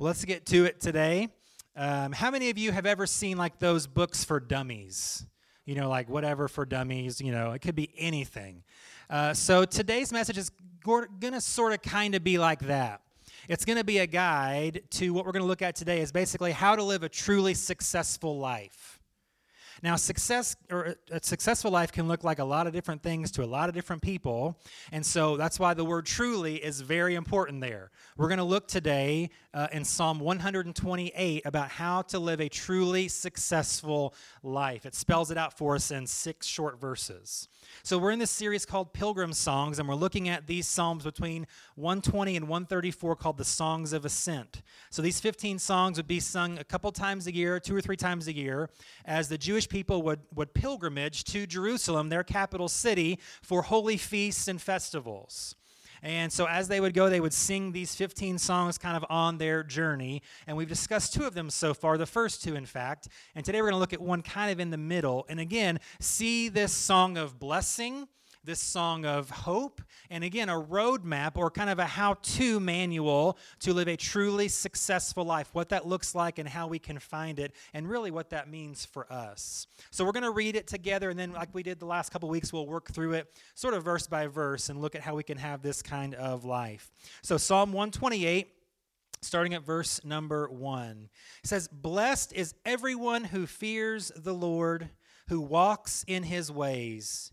Well, let's get to it today. How many of you have ever seen like those books for dummies? You know, like whatever for dummies, you know, it could be anything. So today's message is going to sort of kind of be like that. It's going to be a guide to what we're going to look at today is basically how to live a truly successful life. Now, success or a successful life can look like a lot of different things to a lot of different people, and so that's why the word truly is very important there. We're going to look today in Psalm 128 about how to live a truly successful life. It spells it out for us in 6 short verses. So we're in this series called Pilgrim Songs, and we're looking at these psalms between 120 and 134 called the Songs of Ascent. So these 15 songs would be sung a couple times a year, 2 or 3 times a year, as the Jewish people would pilgrimage to Jerusalem, their capital city, for holy feasts and festivals. And so as they would go, they would sing these 15 songs kind of on their journey. And we've discussed 2 of them so far, the first 2, in fact. And today we're going to look at one kind of in the middle. And again, see this song of blessing, this song of hope, and again, a roadmap or kind of a how-to manual to live a truly successful life, what that looks like and how we can find it, and really what that means for us. So we're going to read it together, and then like we did the last couple weeks, we'll work through it sort of verse by verse and look at how we can have this kind of life. So Psalm 128, starting at verse number 1, it says, "Blessed is everyone who fears the Lord, who walks in his ways.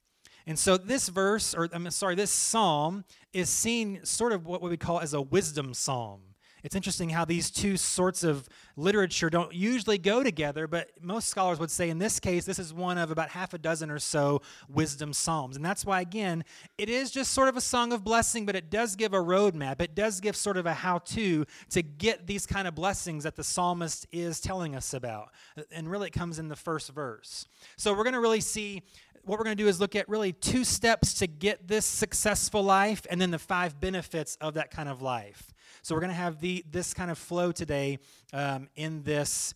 And so this psalm is seen sort of what we would call as a wisdom psalm. It's interesting how these 2 sorts of literature don't usually go together, but most scholars would say in this case, this is one of about half a dozen or so wisdom psalms. And that's why, again, it is just sort of a song of blessing, but it does give a roadmap. It does give sort of a how-to to get these kind of blessings that the psalmist is telling us about. And really it comes in the first verse. So we're going to really see... what we're going to do is look at really 2 steps to get this successful life and then the 5 benefits of that kind of life. So we're going to have this kind of flow today in this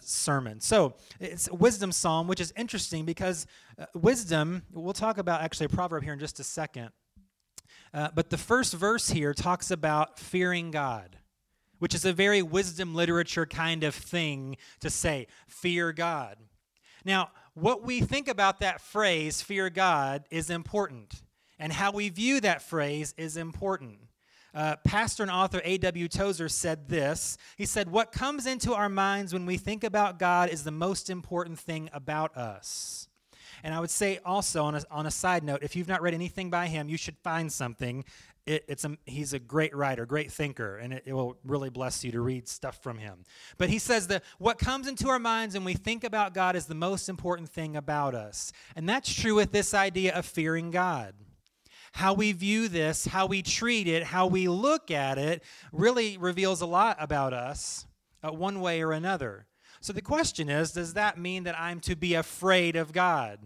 sermon. So it's a wisdom psalm, which is interesting because wisdom, we'll talk about actually a proverb here in just a second. But the first verse here talks about fearing God, which is a very wisdom literature kind of thing to say, fear God. Now, what we think about that phrase, fear God, is important, and how we view that phrase is important. Pastor and author A.W. Tozer said this. He said, "What comes into our minds when we think about God is the most important thing about us." And I would say also, on a side note, if you've not read anything by him, you should find something. He's a great writer, great thinker, and it will really bless you to read stuff from him. But he says that what comes into our minds when we think about God is the most important thing about us. And that's true with this idea of fearing God. How we view this, how we treat it, how we look at it really reveals a lot about us one way or another. So the question is, does that mean that I'm to be afraid of God?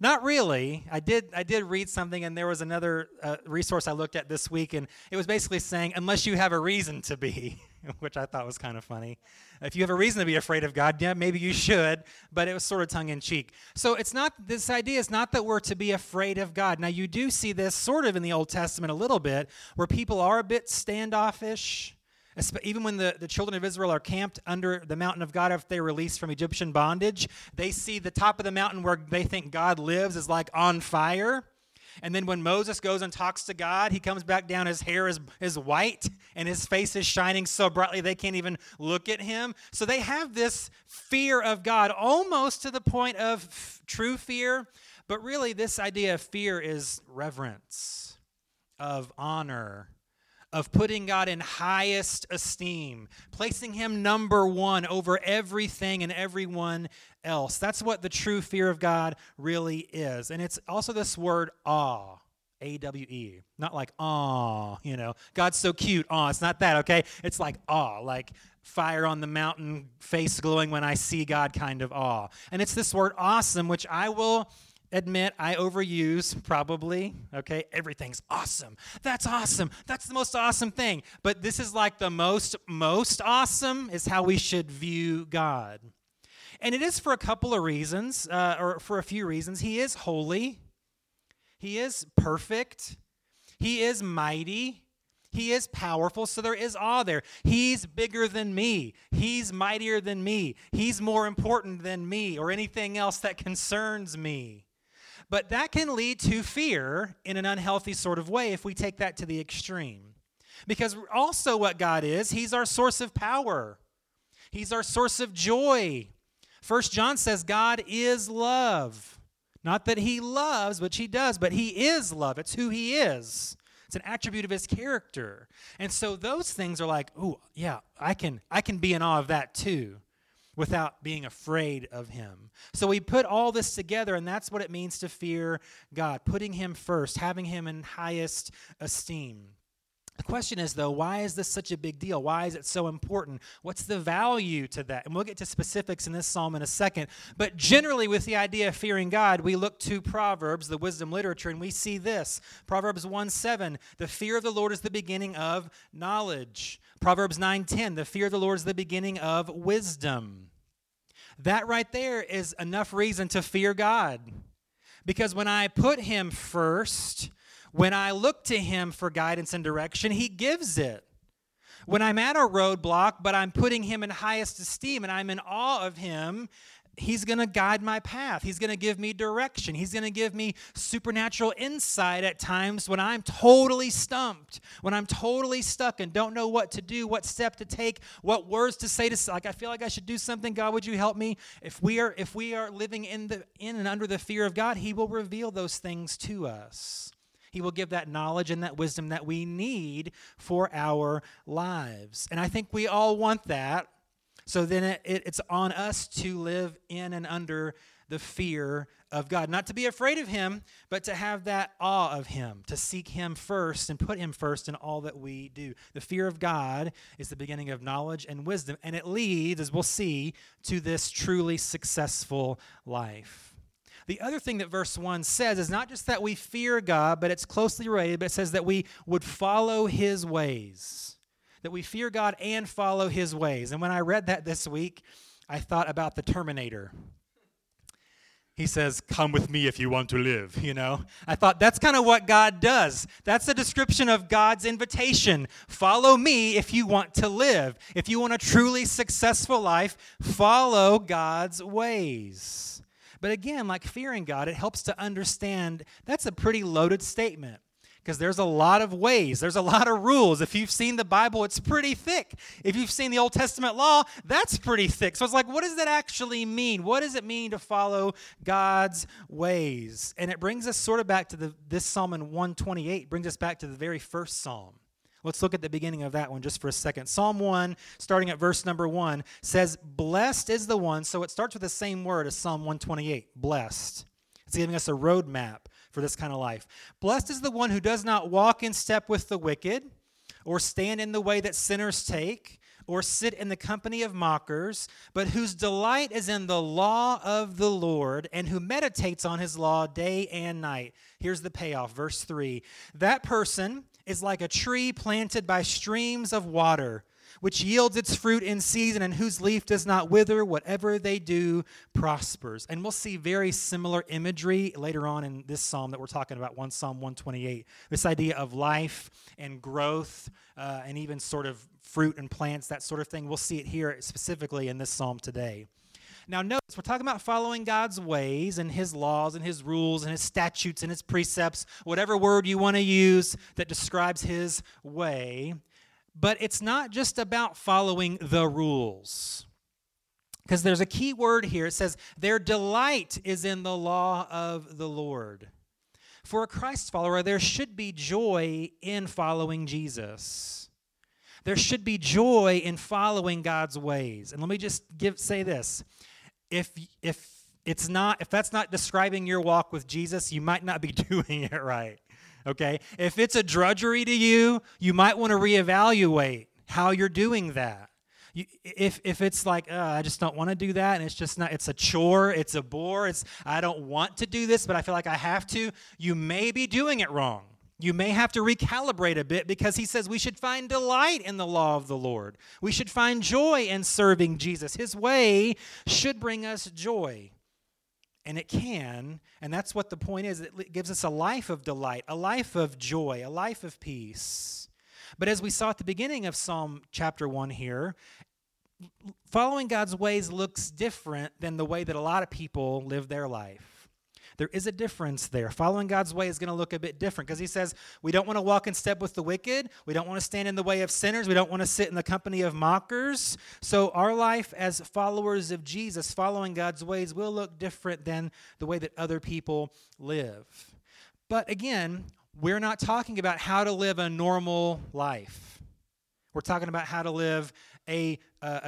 Not really. I did read something, and there was another resource I looked at this week, and it was basically saying, unless you have a reason to be, which I thought was kind of funny. If you have a reason to be afraid of God, yeah, maybe you should, but it was sort of tongue-in-cheek. So this idea is not that we're to be afraid of God. Now, you do see this sort of in the Old Testament a little bit, where people are a bit standoffish. Even when the children of Israel are camped under the mountain of God after they're released from Egyptian bondage, they see the top of the mountain where they think God lives is like on fire. And then when Moses goes and talks to God, he comes back down, his hair is white, and his face is shining so brightly they can't even look at him. So they have this fear of God almost to the point of true fear. But really this idea of fear is reverence, of honor, of putting God in highest esteem, placing him number one over everything and everyone else. That's what the true fear of God really is. And it's also this word awe, A-W-E, not like, aw, you know, God's so cute, aw, it's not that, okay? It's like aw, like fire on the mountain, face glowing when I see God kind of awe. And it's this word awesome, which I will admit I overuse probably, okay? Everything's awesome. That's the most awesome thing. But this is like the most awesome is how we should view God. And it is for a couple of reasons, or for a few reasons. He is holy. He is perfect. He is mighty. He is powerful, so there is awe there. He's bigger than me. He's mightier than me. He's more important than me or anything else that concerns me. But that can lead to fear in an unhealthy sort of way if we take that to the extreme. Because also what God is, he's our source of power. He's our source of joy. 1 John says God is love. Not that he loves, which he does, but he is love. It's who he is. It's an attribute of his character. And so those things are like, ooh, yeah, I can be in awe of that too without being afraid of him. So we put all this together, and that's what it means to fear God, putting him first, having him in highest esteem. The question is, though, why is this such a big deal? Why is it so important? What's the value to that? And we'll get to specifics in this psalm in a second. But generally, with the idea of fearing God, we look to Proverbs, the wisdom literature, and we see this. Proverbs 1:7, the fear of the Lord is the beginning of knowledge. Proverbs 9:10, the fear of the Lord is the beginning of wisdom. That right there is enough reason to fear God. Because when I put him first, when I look to him for guidance and direction, he gives it. When I'm at a roadblock, but I'm putting him in highest esteem and I'm in awe of him, he's going to guide my path. He's going to give me direction. He's going to give me supernatural insight at times when I'm totally stumped, when I'm totally stuck and don't know what to do, what step to take, what words to say to, like, I feel like I should do something. God, would you help me? If we are living in and under the fear of God, he will reveal those things to us. He will give that knowledge and that wisdom that we need for our lives. And I think we all want that. So then it's on us to live in and under the fear of God. Not to be afraid of him, but to have that awe of him, to seek him first and put him first in all that we do. The fear of God is the beginning of knowledge and wisdom, and it leads, as we'll see, to this truly successful life. The other thing that verse 1 says is not just that we fear God, but it's closely related, but it says that we would follow his ways, that we fear God and follow his ways. And when I read that this week, I thought about the Terminator. He says, come with me if you want to live, you know. I thought that's kind of what God does. That's a description of God's invitation. Follow me if you want to live. If you want a truly successful life, follow God's ways. But again, like fearing God, it helps to understand that's a pretty loaded statement because there's a lot of ways. There's a lot of rules. If you've seen the Bible, it's pretty thick. If you've seen the Old Testament law, that's pretty thick. So it's like, what does that actually mean? What does it mean to follow God's ways? And it brings us sort of back to this Psalm in 128, brings us back to the very first Psalm. Let's look at the beginning of that one just for a second. Psalm 1, starting at verse number 1, says, blessed is the one, so it starts with the same word as Psalm 128, blessed. It's giving us a roadmap for this kind of life. Blessed is the one who does not walk in step with the wicked, or stand in the way that sinners take, or sit in the company of mockers, but whose delight is in the law of the Lord, and who meditates on his law day and night. Here's the payoff, verse 3. That person is like a tree planted by streams of water, which yields its fruit in season and whose leaf does not wither. Whatever they do prospers. And we'll see very similar imagery later on in this psalm that we're talking about, Psalm 128. This idea of life and growth and even sort of fruit and plants, that sort of thing. We'll see it here specifically in this psalm today. Now notice, we're talking about following God's ways and his laws and his rules and his statutes and his precepts, whatever word you want to use that describes his way. But it's not just about following the rules. Because there's a key word here. It says, their delight is in the law of the Lord. For a Christ follower, there should be joy in following Jesus. There should be joy in following God's ways. And let me just say this. If that's not describing your walk with Jesus, you might not be doing it right. okay? If it's a drudgery to you, you might want to reevaluate how you're doing that. If it's like, I just don't want to do that, and it's just not, it's a chore, it's a bore, it's I don't want to do this, but I feel like I have to, you may be doing it wrong. You may have to recalibrate a bit, because he says we should find delight in the law of the Lord. We should find joy in serving Jesus. His way should bring us joy, and it can, and that's what the point is. It gives us a life of delight, a life of joy, a life of peace. But as we saw at the beginning of Psalm chapter 1 here, following God's ways looks different than the way that a lot of people live their life. There is a difference there. Following God's way is going to look a bit different, because he says we don't want to walk in step with the wicked. We don't want to stand in the way of sinners. We don't want to sit in the company of mockers. So our life as followers of Jesus, following God's ways, will look different than the way that other people live. But again, we're not talking about how to live a normal life. We're talking about how to live a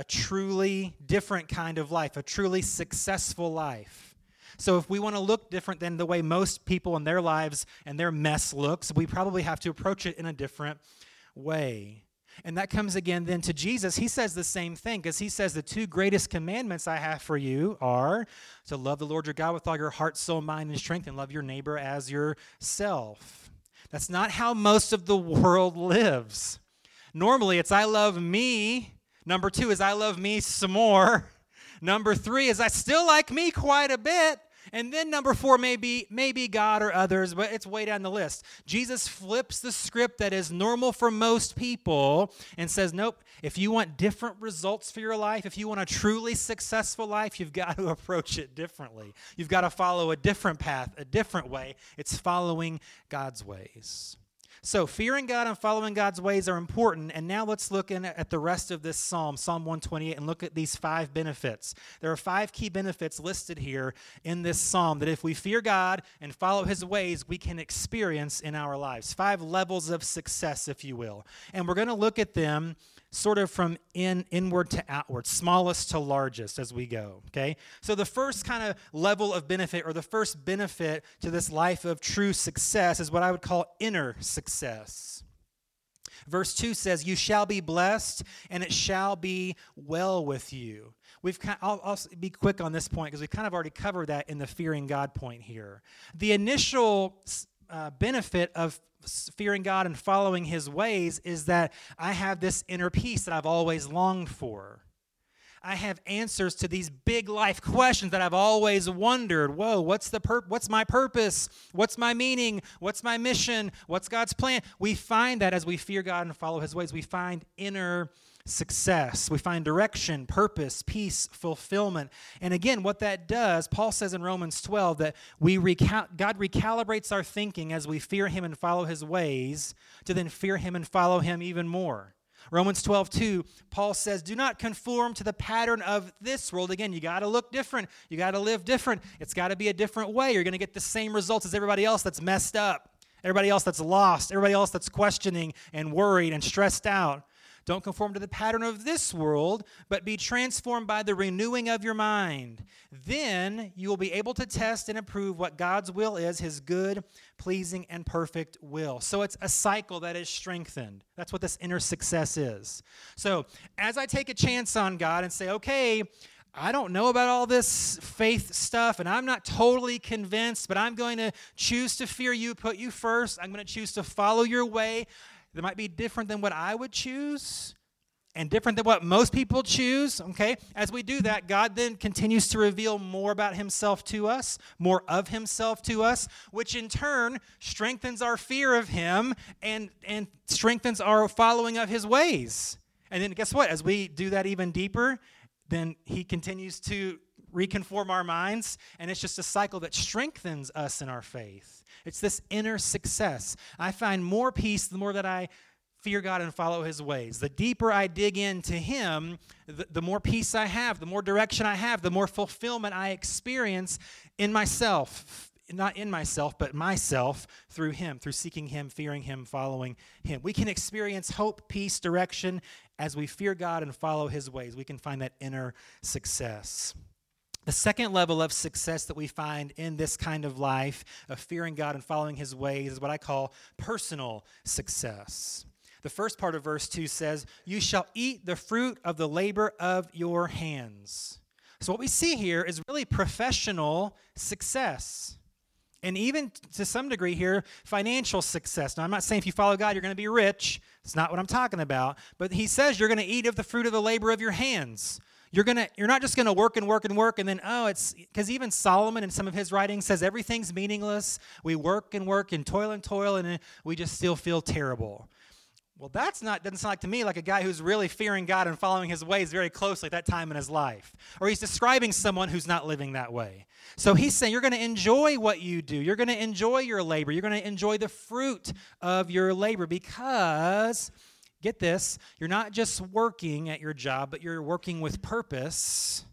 truly different kind of life, a truly successful life. So if we want to look different than the way most people in their lives and their mess looks, we probably have to approach it in a different way. And that comes again then to Jesus. He says the same thing, because he says the two greatest commandments I have for you are to love the Lord your God with all your heart, soul, mind, and strength, and love your neighbor as yourself. That's not how most of the world lives. Normally it's I love me. Number two is I love me some more. Number three is I still like me quite a bit. And then number four may be God or others, but it's way down the list. Jesus flips the script that is normal for most people and says, nope, if you want different results for your life, if you want a truly successful life, you've got to approach it differently. You've got to follow a different path, a different way. It's following God's ways. So fearing God and following God's ways are important. And now let's look at the rest of this psalm, Psalm 128, and look at these five benefits. There are five key benefits listed here in this psalm that if we fear God and follow his ways, we can experience in our lives. Five levels of success, if you will. And we're going to look at them sort of from inward to outward, smallest to largest as we go, okay? So the first kind of level of benefit, or the first benefit to this life of true success, is what I would call inner success. Verse 2 says, you shall be blessed, and it shall be well with you. I'll be quick on this point, because we've kind of already covered that in the fearing God point here. The initial benefit of fearing God and following his ways is that I have this inner peace that I've always longed for. I have answers to these big life questions that I've always wondered. Whoa, what's my purpose? What's my meaning? What's my mission? What's God's plan? We find that as we fear God and follow his ways, we find inner success. We find direction, purpose, peace, fulfillment. And again, what that does, Paul says in Romans 12 that God recalibrates our thinking as we fear him and follow his ways, to then fear him and follow him even more. Romans 12:2, Paul says, do not conform to the pattern of this world. Again, you got to look different. You got to live different. It's got to be a different way. You're going to get the same results as everybody else that's messed up, everybody else that's lost, everybody else that's questioning and worried and stressed out. Don't conform to the pattern of this world, but be transformed by the renewing of your mind. Then you will be able to test and approve what God's will is, his good, pleasing, and perfect will. So it's a cycle that is strengthened. That's what this inner success is. So as I take a chance on God and say, okay, I don't know about all this faith stuff, and I'm not totally convinced, but I'm going to choose to fear you, put you first. I'm going to choose to follow your way. That might be different than what I would choose and different than what most people choose, okay? As we do that, God then continues to reveal more about himself to us, more of himself to us, which in turn strengthens our fear of him and strengthens our following of his ways. And then guess what? As we do that even deeper, then he continues to reconform our minds, and it's just a cycle that strengthens us in our faith. It's this inner success. I find more peace the more that I fear God and follow his ways. The deeper I dig into him, the more peace I have, the more direction I have, the more fulfillment I experience in myself. Not in myself, but myself through him, through seeking him, fearing him, following him. We can experience hope, peace, direction as we fear God and follow his ways. We can find that inner success. The second level of success that we find in this kind of life of fearing God and following his ways is what I call personal success. The first part of verse 2 says, "You shall eat the fruit of the labor of your hands." So what we see here is really professional success. And even to some degree here, financial success. Now, I'm not saying if you follow God, you're going to be rich. It's not what I'm talking about. But he says you're going to eat of the fruit of the labor of your hands. You're not just going to work and work and work and then, it's because even Solomon in some of his writings says everything's meaningless. We work and work and toil and we just still feel terrible. Well, doesn't sound like to me like a guy who's really fearing God and following his ways very closely at that time in his life. Or he's describing someone who's not living that way. So he's saying you're going to enjoy what you do. You're going to enjoy your labor. You're going to enjoy the fruit of your labor because, get this, you're not just working at your job, but you're working with purpose,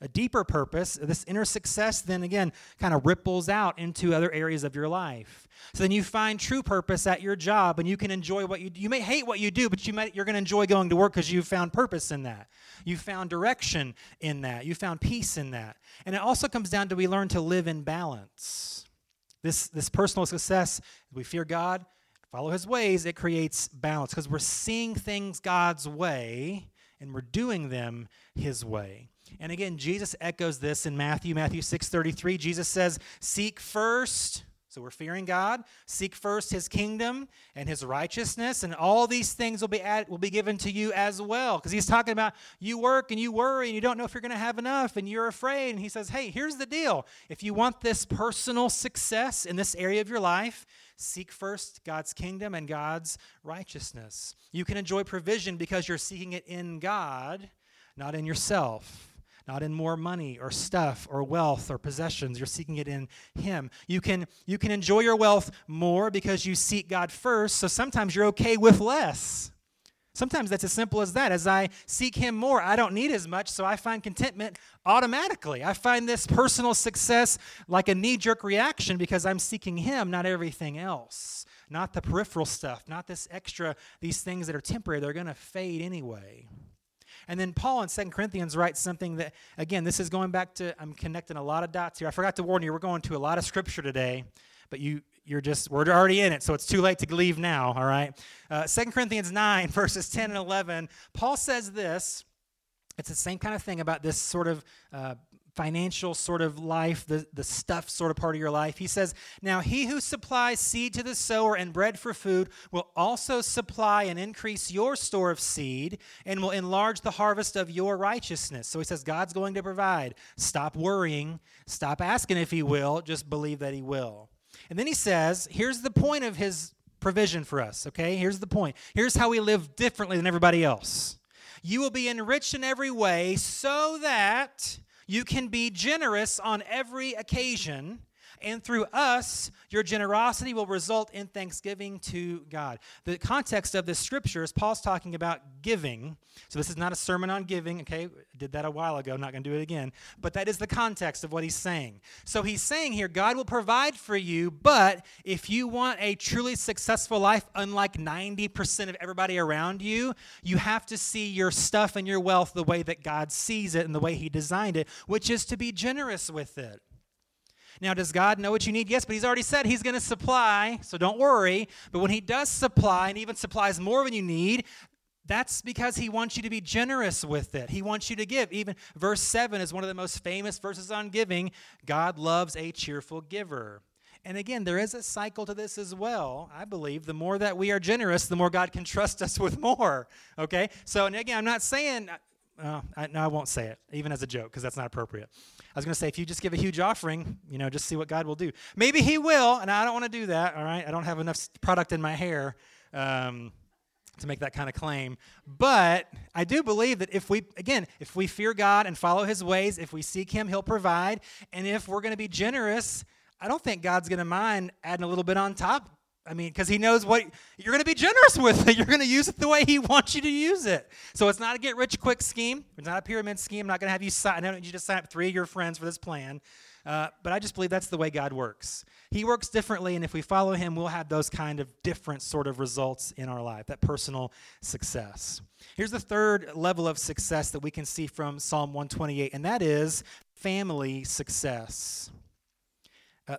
a deeper purpose. This inner success then, again, kind of ripples out into other areas of your life. So then you find true purpose at your job, and you can enjoy what you do. You may hate what you do, but you're going to enjoy going to work because you found purpose in that. You found direction in that. You found peace in that. And it also comes down to we learn to live in balance. This personal success, we fear God, follow his ways, it creates balance because we're seeing things God's way, and we're doing them his way. And again, Jesus echoes this in Matthew 6:33. Jesus says, seek first, so we're fearing God, seek first his kingdom and his righteousness, and all these things will be given to you as well. Because he's talking about you work and you worry and you don't know if you're going to have enough and you're afraid. And he says, hey, here's the deal. If you want this personal success in this area of your life, seek first God's kingdom and God's righteousness. You can enjoy provision because you're seeking it in God, not in yourself, not in more money or stuff or wealth or possessions. You're seeking it in him. You can enjoy your wealth more because you seek God first, so sometimes you're okay with less. Sometimes that's as simple as that. As I seek him more, I don't need as much, so I find contentment automatically. I find this personal success like a knee-jerk reaction because I'm seeking him, not everything else, not the peripheral stuff, not this extra, these things that are temporary. They're going to fade anyway. And then Paul in 2 Corinthians writes something that, again, this is going back to, I'm connecting a lot of dots here. I forgot to warn you, we're going to a lot of scripture today, but we're already in it, so it's too late to leave now, all right? 2 Corinthians 9, verses 10 and 11, Paul says this. It's the same kind of thing about this sort of financial sort of life, the stuff sort of part of your life. He says, now he who supplies seed to the sower and bread for food will also supply and increase your store of seed and will enlarge the harvest of your righteousness. So he says, God's going to provide. Stop worrying. Stop asking if he will. Just believe that he will. And then he says, here's the point of his provision for us, okay? Here's the point. Here's how we live differently than everybody else. You will be enriched in every way so that you can be generous on every occasion, and through us, your generosity will result in thanksgiving to God. The context of this scripture is Paul's talking about giving. So this is not a sermon on giving, okay? Did that a while ago, not going to do it again. But that is the context of what he's saying. So he's saying here, God will provide for you, but if you want a truly successful life, unlike 90% of everybody around you, you have to see your stuff and your wealth the way that God sees it and the way he designed it, which is to be generous with it. Now, does God know what you need? Yes, but he's already said he's going to supply, so don't worry. But when he does supply and even supplies more than you need, that's because he wants you to be generous with it. He wants you to give. Even verse 7 is one of the most famous verses on giving. God loves a cheerful giver. And again, there is a cycle to this as well, I believe. The more that we are generous, the more God can trust us with more, okay? So, and again, I'm not saying... I won't say it, even as a joke, because that's not appropriate. I was going to say, if you just give a huge offering, just see what God will do. Maybe he will, and I don't want to do that, all right? I don't have enough product in my hair to make that kind of claim. But I do believe that if we fear God and follow his ways, if we seek him, he'll provide. And if we're going to be generous, I don't think God's going to mind adding a little bit on top. I mean, because he knows what you're going to be generous with it. You're going to use it the way he wants you to use it. So it's not a get-rich-quick scheme. It's not a pyramid scheme. I'm not going to have you sign up 3 of your friends for this plan. But I just believe that's the way God works. He works differently, and if we follow him, we'll have those kind of different sort of results in our life, that personal success. Here's the third level of success that we can see from Psalm 128, and that is family success.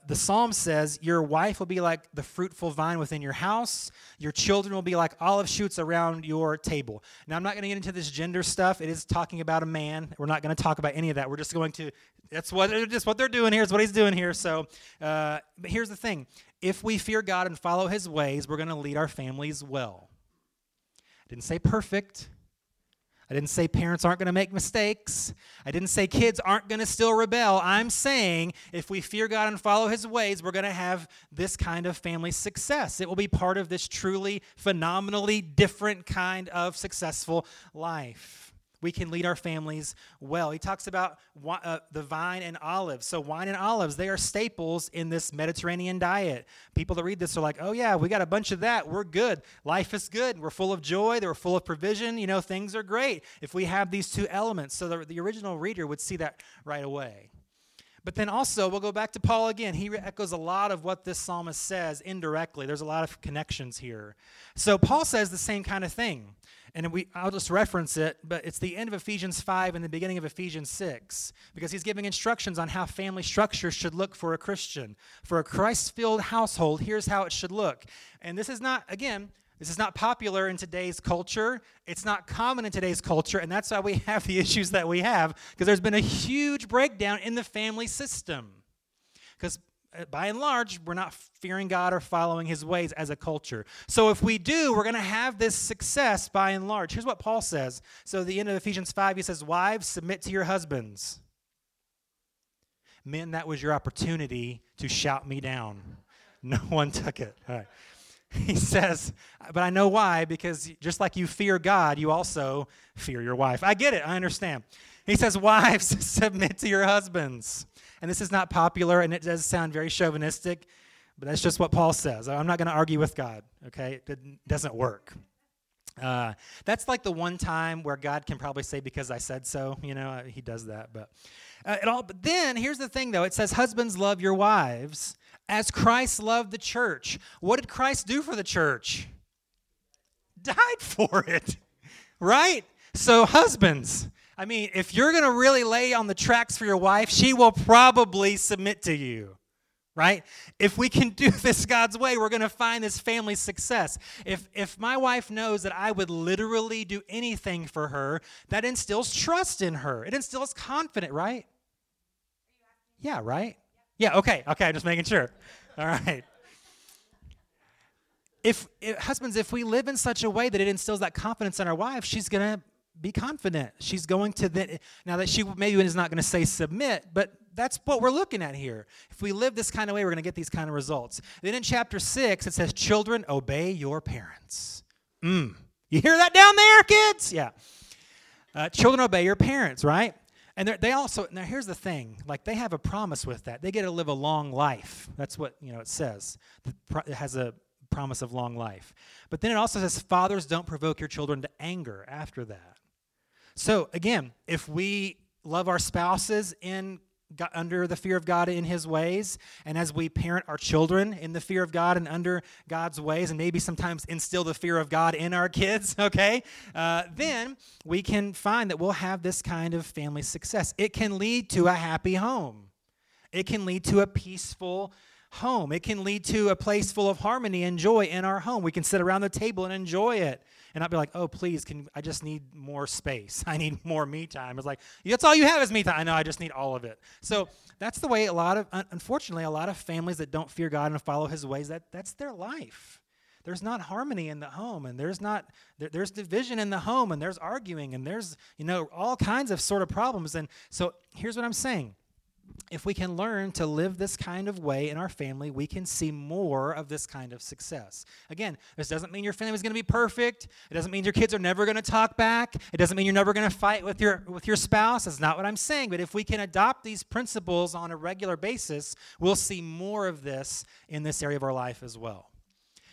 The psalm says, your wife will be like the fruitful vine within your house. Your children will be like olive shoots around your table. Now, I'm not going to get into this gender stuff. It is talking about a man. We're not going to talk about any of that. We're just going to, that's what they're doing here is what he's doing here. So but here's the thing. If we fear God and follow his ways, we're going to lead our families well. I didn't say perfect. I didn't say parents aren't going to make mistakes. I didn't say kids aren't going to still rebel. I'm saying if we fear God and follow his ways, we're going to have this kind of family success. It will be part of this truly, phenomenally different kind of successful life. We can lead our families well. He talks about the vine and olives. So wine and olives, they are staples in this Mediterranean diet. People that read this are like, oh yeah, we got a bunch of that. We're good. Life is good. We're full of joy. We're full of provision. You know, things are great if we have these two elements. So the original reader would see that right away. But then also, we'll go back to Paul again. He echoes a lot of what this psalmist says indirectly. There's a lot of connections here. So Paul says the same kind of thing. And I'll just reference it, but it's the end of Ephesians 5 and the beginning of Ephesians 6, because he's giving instructions on how family structure should look for a Christian. For a Christ-filled household, here's how it should look. And this is not, again, this is not popular in today's culture. It's not common in today's culture, and that's why we have the issues that we have, because there's been a huge breakdown in the family system. Because by and large, we're not fearing God or following his ways as a culture. So if we do, we're going to have this success by and large. Here's what Paul says. So at the end of Ephesians 5, he says, wives, submit to your husbands. Men, that was your opportunity to shout me down. No one took it. All right. He says, but I know why, because just like you fear God, you also fear your wife. I get it. I understand. He says, wives, submit to your husbands. And this is not popular, and it does sound very chauvinistic, but that's just what Paul says. I'm not going to argue with God, okay? It doesn't work. That's like the one time where God can probably say, because I said so. You know, he does that. But then, here's the thing, though. It says, husbands, love your wives as Christ loved the church. What did Christ do for the church? Died for it, right? So husbands, I mean, if you're going to really lay on the tracks for your wife, she will probably submit to you, right? If we can do this God's way, we're going to find this family success. If my wife knows that I would literally do anything for her, that instills trust in her. It instills confidence, right? Yeah, right? Yeah, okay, I'm just making sure. All right. Husbands, if we live in such a way that it instills that confidence in our wife, she's going to be confident. She's going to then, now that she maybe is not going to say submit, but that's what we're looking at here. If we live this kind of way, we're going to get these kind of results. Then in chapter 6, it says, children, obey your parents. You hear that down there, kids? Yeah. Children, obey your parents, right? And they also, now here's the thing, like they have a promise with that. They get to live a long life. That's what, you know, it says. It has a promise of long life. But then it also says, fathers, don't provoke your children to anger after that. So, again, if we love our spouses under the fear of God in his ways, and as we parent our children in the fear of God and under God's ways, and maybe sometimes instill the fear of God in our kids, okay, then we can find that we'll have this kind of family success. It can lead to a happy home. It can lead to a peaceful home. It can lead to a place full of harmony and joy in our home. We can sit around the table and enjoy it and not be like, oh, please, I just need more space. I need more me time. It's like, that's all you have is me time. I know, I just need all of it. So that's the way unfortunately, a lot of families that don't fear God and follow his ways, that's their life. There's not harmony in the home, and there's division in the home, and there's arguing, and there's, you know, all kinds of sort of problems. And so here's what I'm saying. If we can learn to live this kind of way in our family, we can see more of this kind of success. Again, this doesn't mean your family is going to be perfect. It doesn't mean your kids are never going to talk back. It doesn't mean you're never going to fight with your spouse. That's not what I'm saying. But if we can adopt these principles on a regular basis, we'll see more of this in this area of our life as well.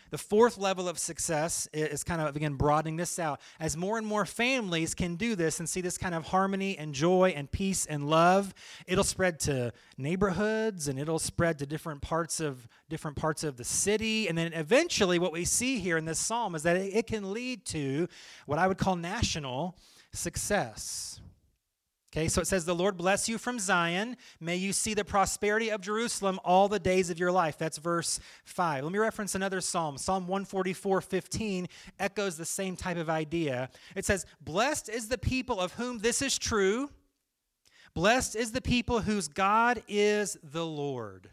The fourth level of success is kind of, again, broadening this out. As more and more families can do this and see this kind of harmony and joy and peace and love, it'll spread to neighborhoods, and it'll spread to different parts of the city. And then eventually what we see here in this psalm is that it can lead to what I would call national success. Okay, so it says, the Lord bless you from Zion. May you see the prosperity of Jerusalem all the days of your life. That's verse 5. Let me reference another psalm. Psalm 144:15 echoes the same type of idea. It says, blessed is the people of whom this is true. Blessed is the people whose God is the Lord.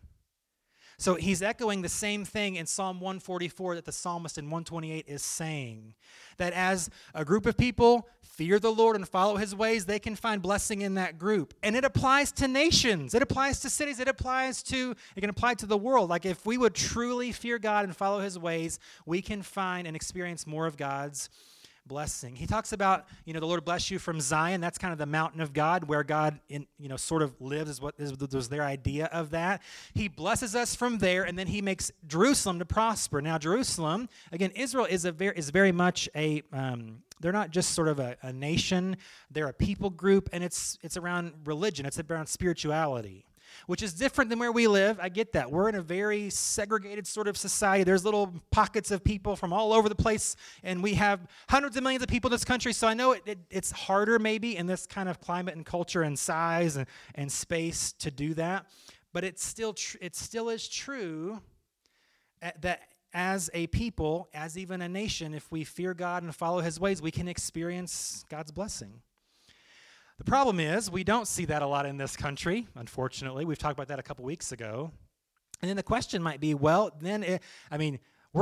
So he's echoing the same thing in Psalm 144 that the psalmist in 128 is saying, that as a group of people fear the Lord and follow his ways, they can find blessing in that group. And it applies to nations. It applies to cities. It can apply to the world. Like if we would truly fear God and follow his ways, we can find and experience more of God's blessing. He talks about, the Lord bless you from Zion. That's kind of the mountain of God, where God, sort of lives, was their idea of that. He blesses us from there, and then he makes Jerusalem to prosper. Now, Jerusalem, again, Israel is very much a. They're not just sort of a nation; they're a people group, and it's around religion. It's around spirituality, which is different than where we live. I get that. We're in a very segregated sort of society. There's little pockets of people from all over the place, and we have hundreds of millions of people in this country, so I know it's harder maybe in this kind of climate and culture and size and space to do that, but it still is true that as a people, as even a nation, if we fear God and follow his ways, we can experience God's blessing. The problem is we don't see that a lot in this country, unfortunately. We've talked about that a couple weeks ago. And then the question might be, we're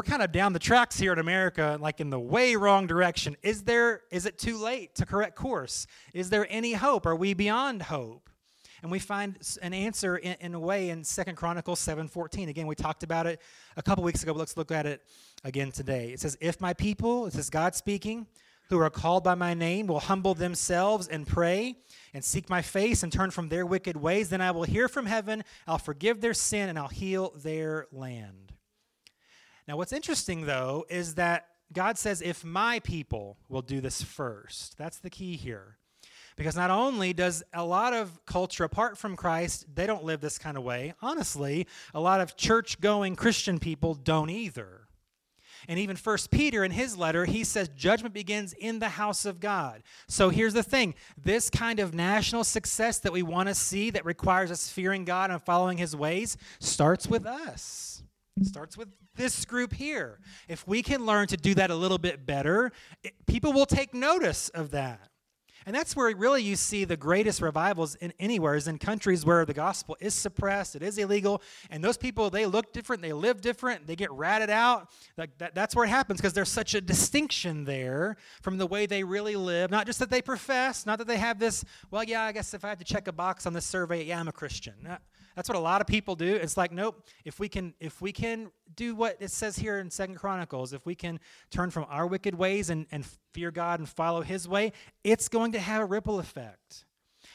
kind of down the tracks here in America, like in the way wrong direction. Is it too late to correct course? Is there any hope? Are we beyond hope? And we find an answer in a way in 2 Chronicles 7:14. Again, we talked about it a couple weeks ago, but let's look at it again today. It says, if my people, this is God speaking, who are called by my name will humble themselves and pray and seek my face and turn from their wicked ways, then I will hear from heaven, I'll forgive their sin, and I'll heal their land. Now what's interesting, though, is that God says, if my people will do this first. That's the key here. Because not only does a lot of culture apart from Christ, they don't live this kind of way. Honestly, a lot of church-going Christian people don't either. And even 1 Peter, in his letter, he says judgment begins in the house of God. So here's the thing. This kind of national success that we want to see that requires us fearing God and following his ways starts with us. It starts with this group here. If we can learn to do that a little bit better, people will take notice of that. And that's where really you see the greatest revivals in anywhere is in countries where the gospel is suppressed, it is illegal, and those people, they look different, they live different, they get ratted out. That's where it happens, because there's such a distinction there from the way they really live, not just that they profess, not that they have this, well, yeah, I guess if I have to check a box on this survey, yeah, I'm a Christian. That's what a lot of people do. It's like, nope, if we can do what it says here in 2 Chronicles, if we can turn from our wicked ways and fear God and follow his way, it's going to have a ripple effect.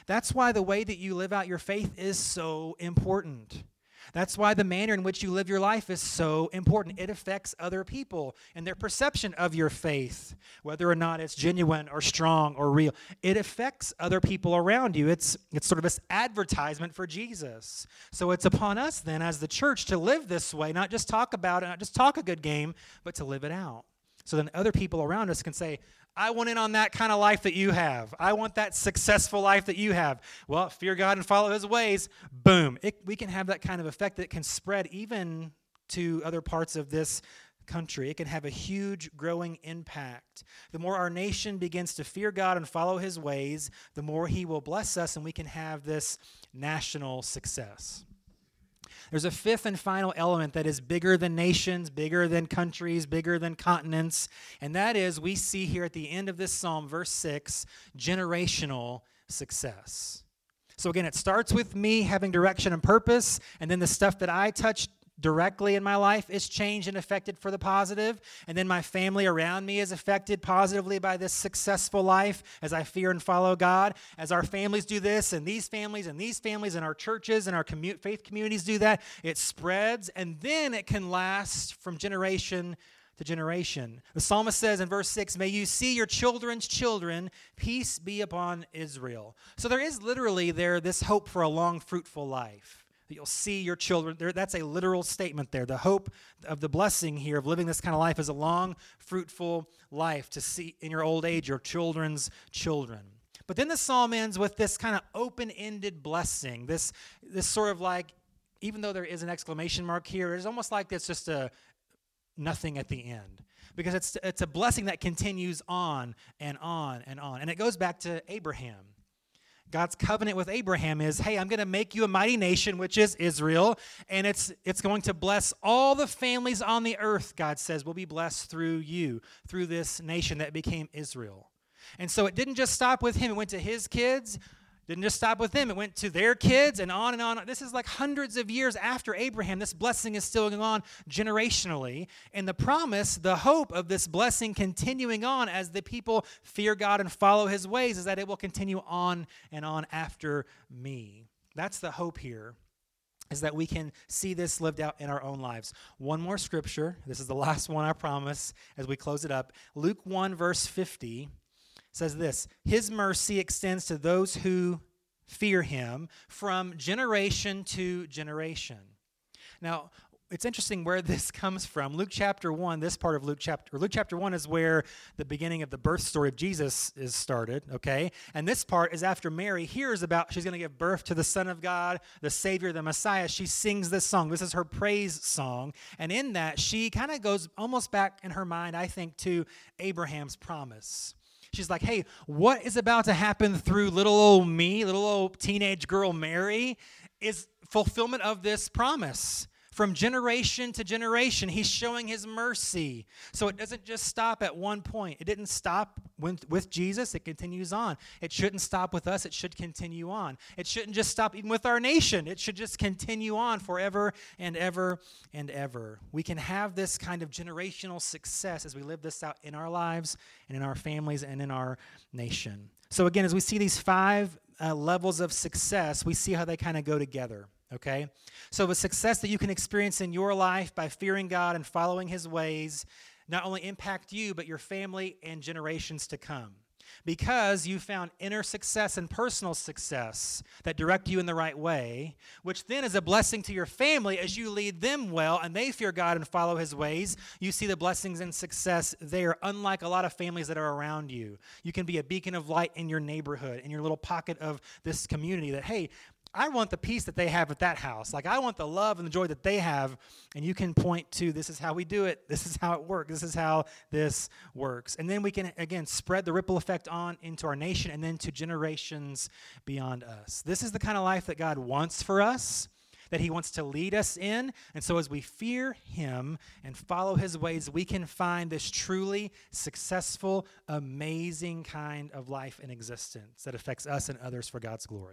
That's why the way that you live out your faith is so important. That's why the manner in which you live your life is so important. It affects other people and their perception of your faith, whether or not it's genuine or strong or real. It affects other people around you. It's sort of this advertisement for Jesus. So it's upon us then as the church to live this way, not just talk about it, not just talk a good game, but to live it out. So then other people around us can say, I want in on that kind of life that you have. I want that successful life that you have. Well, fear God and follow his ways. Boom. We can have that kind of effect that can spread even to other parts of this country. It can have a huge growing impact. The more our nation begins to fear God and follow his ways, the more he will bless us and we can have this national success. There's a fifth and final element that is bigger than nations, bigger than countries, bigger than continents, and that is we see here at the end of this psalm, verse 6, generational success. So again, it starts with me having direction and purpose, and then the stuff that I touch directly in my life is changed and affected for the positive, and then my family around me is affected positively by this successful life as I fear and follow God. As our families do this, and these families, and these families, and our churches, and our faith communities do that, it spreads, and then it can last from generation to generation. The psalmist says in verse 6, may you see your children's children, peace be upon Israel. So there is literally there this hope for a long, fruitful life. You'll see your children. That's a literal statement there. The hope of the blessing here of living this kind of life is a long, fruitful life to see in your old age, your children's children. But then the psalm ends with this kind of open-ended blessing, this sort of like, even though there is an exclamation mark here, it's almost like it's just a nothing at the end. Because it's a blessing that continues on and on and on. And it goes back to Abraham. God's covenant with Abraham is, hey, I'm going to make you a mighty nation, which is Israel, and it's going to bless all the families on the earth, God says, will be blessed through you, through this nation that became Israel. And so it didn't just stop with him. It went to his kids. Didn't just stop with them. It went to their kids and on and on. This is like hundreds of years after Abraham. This blessing is still going on generationally. And the promise, the hope of this blessing continuing on as the people fear God and follow his ways is that it will continue on and on after me. That's the hope here, is that we can see this lived out in our own lives. One more scripture. This is the last one, I promise, as we close it up. Luke 1, verse 50 says this: his mercy extends to those who fear him from generation to generation. Now, it's interesting where this comes from. Luke chapter 1, this part of Luke chapter 1 is where the beginning of the birth story of Jesus is started, okay? And this part is after Mary hears about she's going to give birth to the Son of God, the Savior, the Messiah. She sings this song. This is her praise song. And in that, she kind of goes almost back in her mind, I think, to Abraham's promise. She's like, hey, what is about to happen through little old me, little old teenage girl Mary, is fulfillment of this promise. From generation to generation, he's showing his mercy. So it doesn't just stop at one point. It didn't stop with Jesus. It continues on. It shouldn't stop with us. It should continue on. It shouldn't just stop even with our nation. It should just continue on forever and ever and ever. We can have this kind of generational success as we live this out in our lives and in our families and in our nation. So again, as we see these five levels of success, we see how they kind of go together. Okay, so the success that you can experience in your life by fearing God and following his ways not only impact you, but your family and generations to come. Because you found inner success and personal success that direct you in the right way, which then is a blessing to your family as you lead them well and they fear God and follow his ways. You see the blessings and success there, unlike a lot of families that are around you. You can be a beacon of light in your neighborhood, in your little pocket of this community that, hey, I want the peace that they have at that house. Like, I want the love and the joy that they have. And you can point to, this is how we do it. This is how it works. This is how this works. And then we can, again, spread the ripple effect on into our nation and then to generations beyond us. This is the kind of life that God wants for us, that he wants to lead us in. And so as we fear him and follow his ways, we can find this truly successful, amazing kind of life and existence that affects us and others for God's glory.